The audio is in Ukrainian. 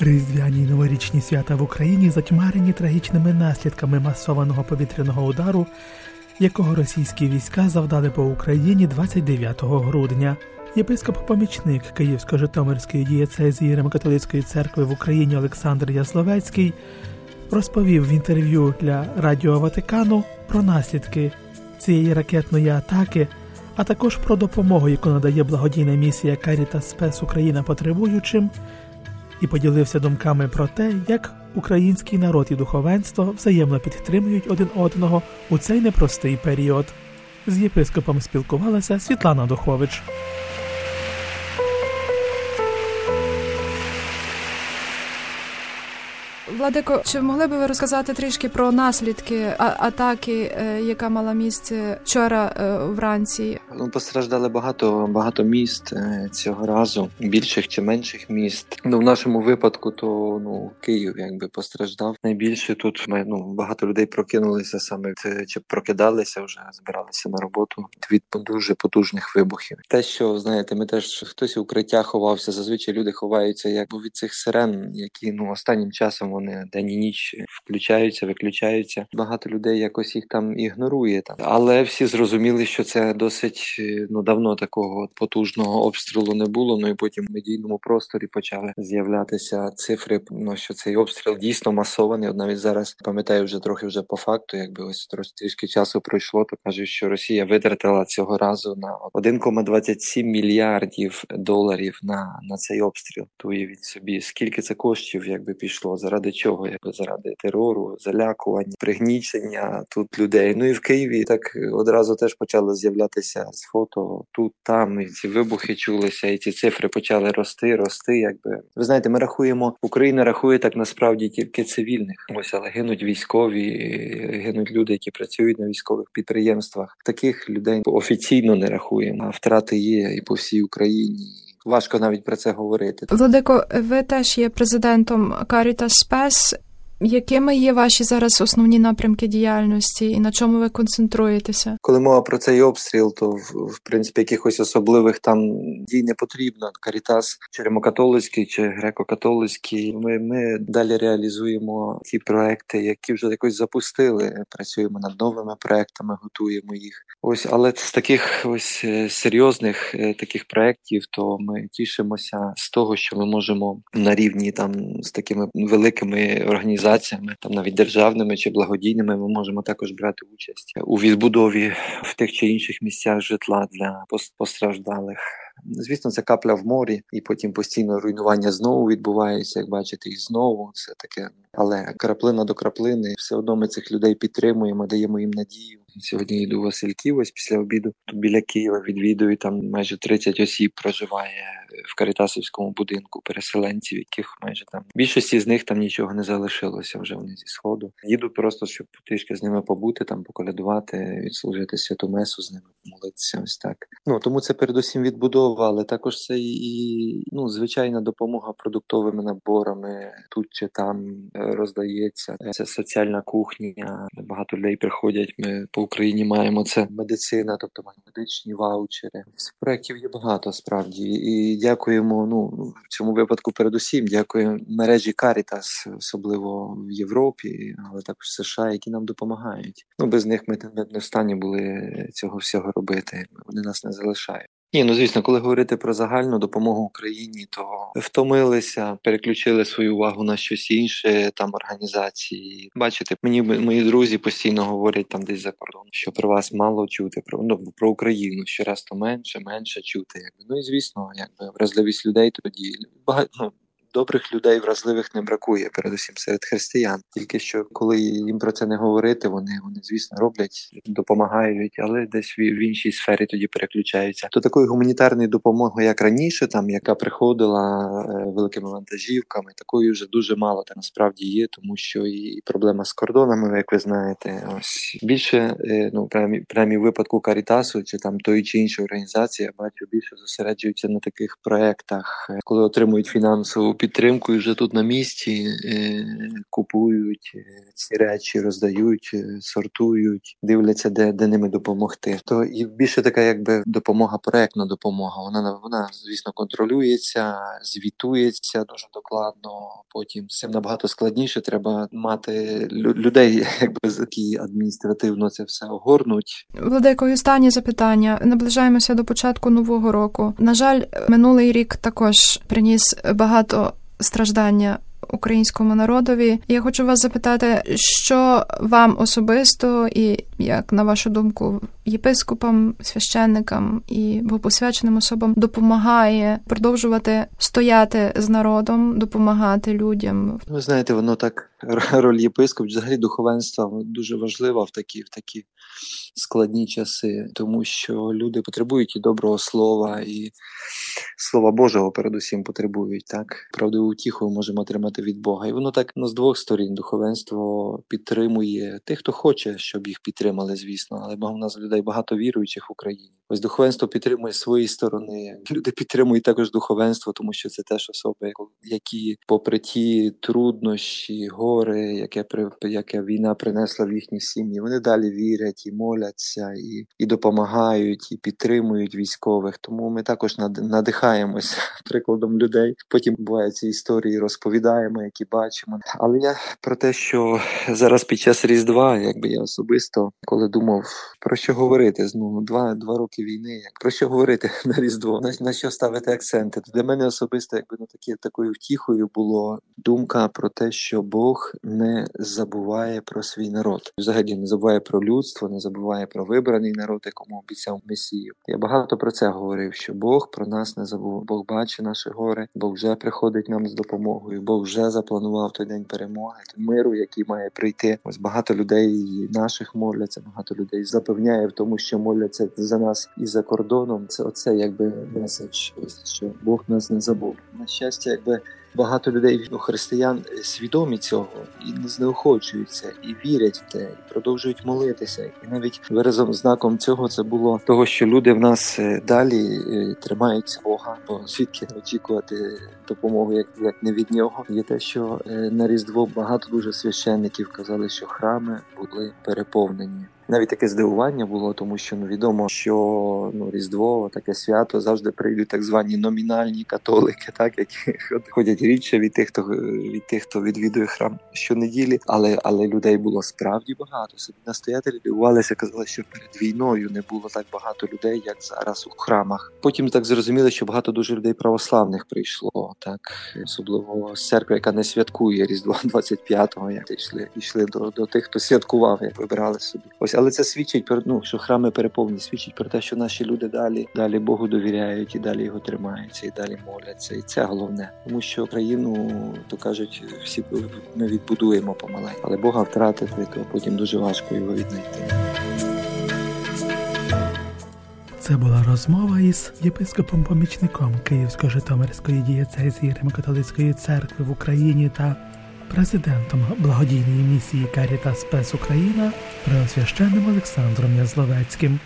Різдвяні й новорічні свята в Україні затьмарені трагічними наслідками масованого повітряного удару, якого російські війська завдали по Україні 29 грудня. Єпископ-помічник Київсько-Житомирської дієцезії Римо-католицької церкви в Україні Олександр Язловецький розповів в інтерв'ю для Радіо Ватикану про наслідки цієї ракетної атаки, а також про допомогу, яку надає благодійна місія «Карітас-Спес Україна» потребуючим, і поділився думками про те, як український народ і духовенство взаємно підтримують один одного у цей непростий період. З єпископом спілкувалася Світлана Духович. Владико, чи могли би ви розказати трішки про наслідки атаки, яка мала місце вчора вранці? Ну, постраждали багато міст цього разу, більших чи менших міст. Ну, в нашому випадку то, Київ постраждав найбільше. Тут багато людей прокинулися саме, чи прокидалися вже, збиралися на роботу від дуже потужних вибухів. Те, що, ми теж хтось в укриття ховався, зазвичай люди ховаються від цих сирен, які, останнім часом вони день і ніч включаються, виключаються. Багато людей якось їх там ігнорує. Але всі зрозуміли, що це досить давно такого потужного обстрілу не було. І потім в медійному просторі почали з'являтися цифри, що цей обстріл дійсно масований. От навіть зараз, пам'ятаю, вже трохи по факту, трішки часу пройшло, то кажуть, що Росія витратила цього разу на 1,27 мільярдів доларів на цей обстріл. То уявіть собі, скільки це коштів пішло, заради чого, заради терору, залякування, пригнічення тут людей. І в Києві так одразу теж почали з'являтися з фото тут, там, і ці вибухи чулися, і ці цифри почали рости. Ви знаєте, ми рахуємо, Україна рахує так насправді тільки цивільних. Ось, але гинуть військові, гинуть люди, які працюють на військових підприємствах. Таких людей офіційно не рахуємо, а втрати є і по всій Україні. Важко навіть про це говорити. Владико, ви теж є президентом Карітас-Спес. Якими є ваші зараз основні напрямки діяльності і на чому ви концентруєтеся? Коли мова про цей обстріл, то в принципі якихось особливих там дій не потрібно. Карітас, чи римокатолицький, чи греко-католицький. Ми далі реалізуємо ті проекти, які вже якось запустили. Працюємо над новими проектами, готуємо їх. Ось, але з таких серйозних таких проектів, то ми тішимося з того, що ми можемо на рівні там з такими великими організаціями, там навіть державними чи благодійними, ми можемо також брати участь у відбудові в тих чи інших місцях житла для постраждалих. Звісно, це капля в морі, і потім постійно руйнування знову відбувається, як бачите, і знову це таке. Але краплина до краплини, все одно ми цих людей підтримуємо, даємо їм надію. Сьогодні йду в Васильків, після обіду біля Києва відвідую, там майже 30 осіб проживає в Карітасівському будинку переселенців, яких майже там більшості з них там нічого не залишилося, вже вони зі Сходу. Їду просто, щоб трішки з ними побути, там поколядувати, відслужити святу месу з ними, молитися, ось так. Тому це передусім відбудова, але також це і звичайна допомога продуктовими наборами, тут чи там роздається. Це соціальна кухня, багато людей приходять, ми по Україні маємо це медицина, тобто медичні ваучери. Проєктів є багато, справді. І дякуємо, в цьому випадку передусім, дякуємо мережі Caritas, особливо в Європі, але також в США, які нам допомагають. Без них ми не в стані були цього всього робити. Вони нас не залишають. Ні, звісно, коли говорити про загальну допомогу Україні, то втомилися, переключили свою увагу на щось інше, там організації. Бачите, мої друзі постійно говорять там десь за кордон, що про вас мало чути, про Україну щораз то менше чути. І звісно, вразливість людей тоді багато. Добрих людей вразливих не бракує, передусім серед християн. Тільки що, коли їм про це не говорити, вони звісно, роблять, допомагають, але десь в іншій сфері тоді переключаються. То такої гуманітарної допомоги, як раніше, там, яка приходила великими вантажівками, такої вже дуже мало та насправді є, тому що і проблема з кордонами, як ви знаєте, ось. Більше, прямо в випадку Карітасу, чи там тої чи іншої організації, я бачу, більше зосереджуються на таких проектах, коли отримують фінансову підтримку і вже тут на місці купують ці речі, роздають, сортують, дивляться, де ними допомогти. То і більше така якби допомога, проектна допомога. Вона, звісно, контролюється, звітується дуже докладно. Потім з цим набагато складніше, треба мати людей, якби які адміністративно це все огорнуть. Владико, останнє запитання. Наближаємося до початку нового року. На жаль, минулий рік також приніс багато страждання українському народові. Я хочу вас запитати, що вам особисто і, як на вашу думку, єпископам, священникам і богопосвяченим особам допомагає продовжувати стояти з народом, допомагати людям? Ви знаєте, воно так, роль єпископів, взагалі духовенства дуже важлива в такі складні часи, тому що люди потребують і доброго слова, і слова Божого передусім потребують, так? Правдиву утіху можемо отримати від Бога. І воно так, з двох сторін духовенство підтримує тих, хто хоче, щоб їх підтримали, звісно, але в нас людей багато віруючих в Україні. Ось духовенство підтримує свої сторони. Люди підтримують також духовенство, тому що це теж особи, які попри ті труднощі, гори, яке війна принесла в їхні сім'ї, вони далі вірять і моляться, і допомагають, і підтримують військових. Тому ми також надихаємося прикладом людей. Потім бувають ці історії, розповідаємо, які бачимо. Але я про те, що зараз під час Різдва, якби я особисто, коли думав, про що говорити, два роки війни, про що говорити на Різдво, на що ставити акценти. Для мене особисто, якби такою втіхою було думка про те, що Бог не забуває про свій народ. Взагалі не забуває про людство, не забуває про вибраний народ, якому обіцяв Месію. Я багато про це говорив, що Бог про нас не забув. Бог бачить наші гори, Бог вже приходить нам з допомогою, Бог вже запланував той день перемоги, миру, який має прийти. Ось багато людей наших моляться, багато людей запевняє в тому, що моляться за нас і за кордоном. Це оце якби меседж, що Бог нас не забув. На щастя, якби багато людей, християн, свідомі цього і не знеохочуються, і вірять в те, і продовжують молитися. І навіть виразом, знаком цього це було того, що люди в нас далі тримаються Бога, бо звідки очікувати допомоги, як не від нього. Є те, що на Різдво багато дуже священників казали, що храми були переповнені. Навіть таке здивування було, тому що відомо, що Різдво, таке свято, завжди прийдуть так звані номінальні католики, так, які ходять рідше від тих, хто відвідує храм щонеділі, але людей було справді багато. Собі настоятелі дивувалися, казали, що перед війною не було так багато людей, як зараз у храмах. Потім так зрозуміли, що багато дуже людей православних прийшло, так, особливо з церкви, яка не святкує Різдво 25-го, як йшли до тих, хто святкував, як вибирали собі. Ось, але це свідчить про що храми переповнені, свідчить про те, що наші люди далі Богу довіряють і далі його тримаються, і далі моляться. І це головне, тому що країну, то кажуть, всі ми відбудуємо помаленьку, але Бога втратити, то потім дуже важко його віднайти. Це була розмова із єпископом-помічником Київсько-Житомирської дієцезії Римо-католицької церкви в Україні та президентом благодійної місії «Карітас-Спес Україна» преосвященним Олександром Язловецьким.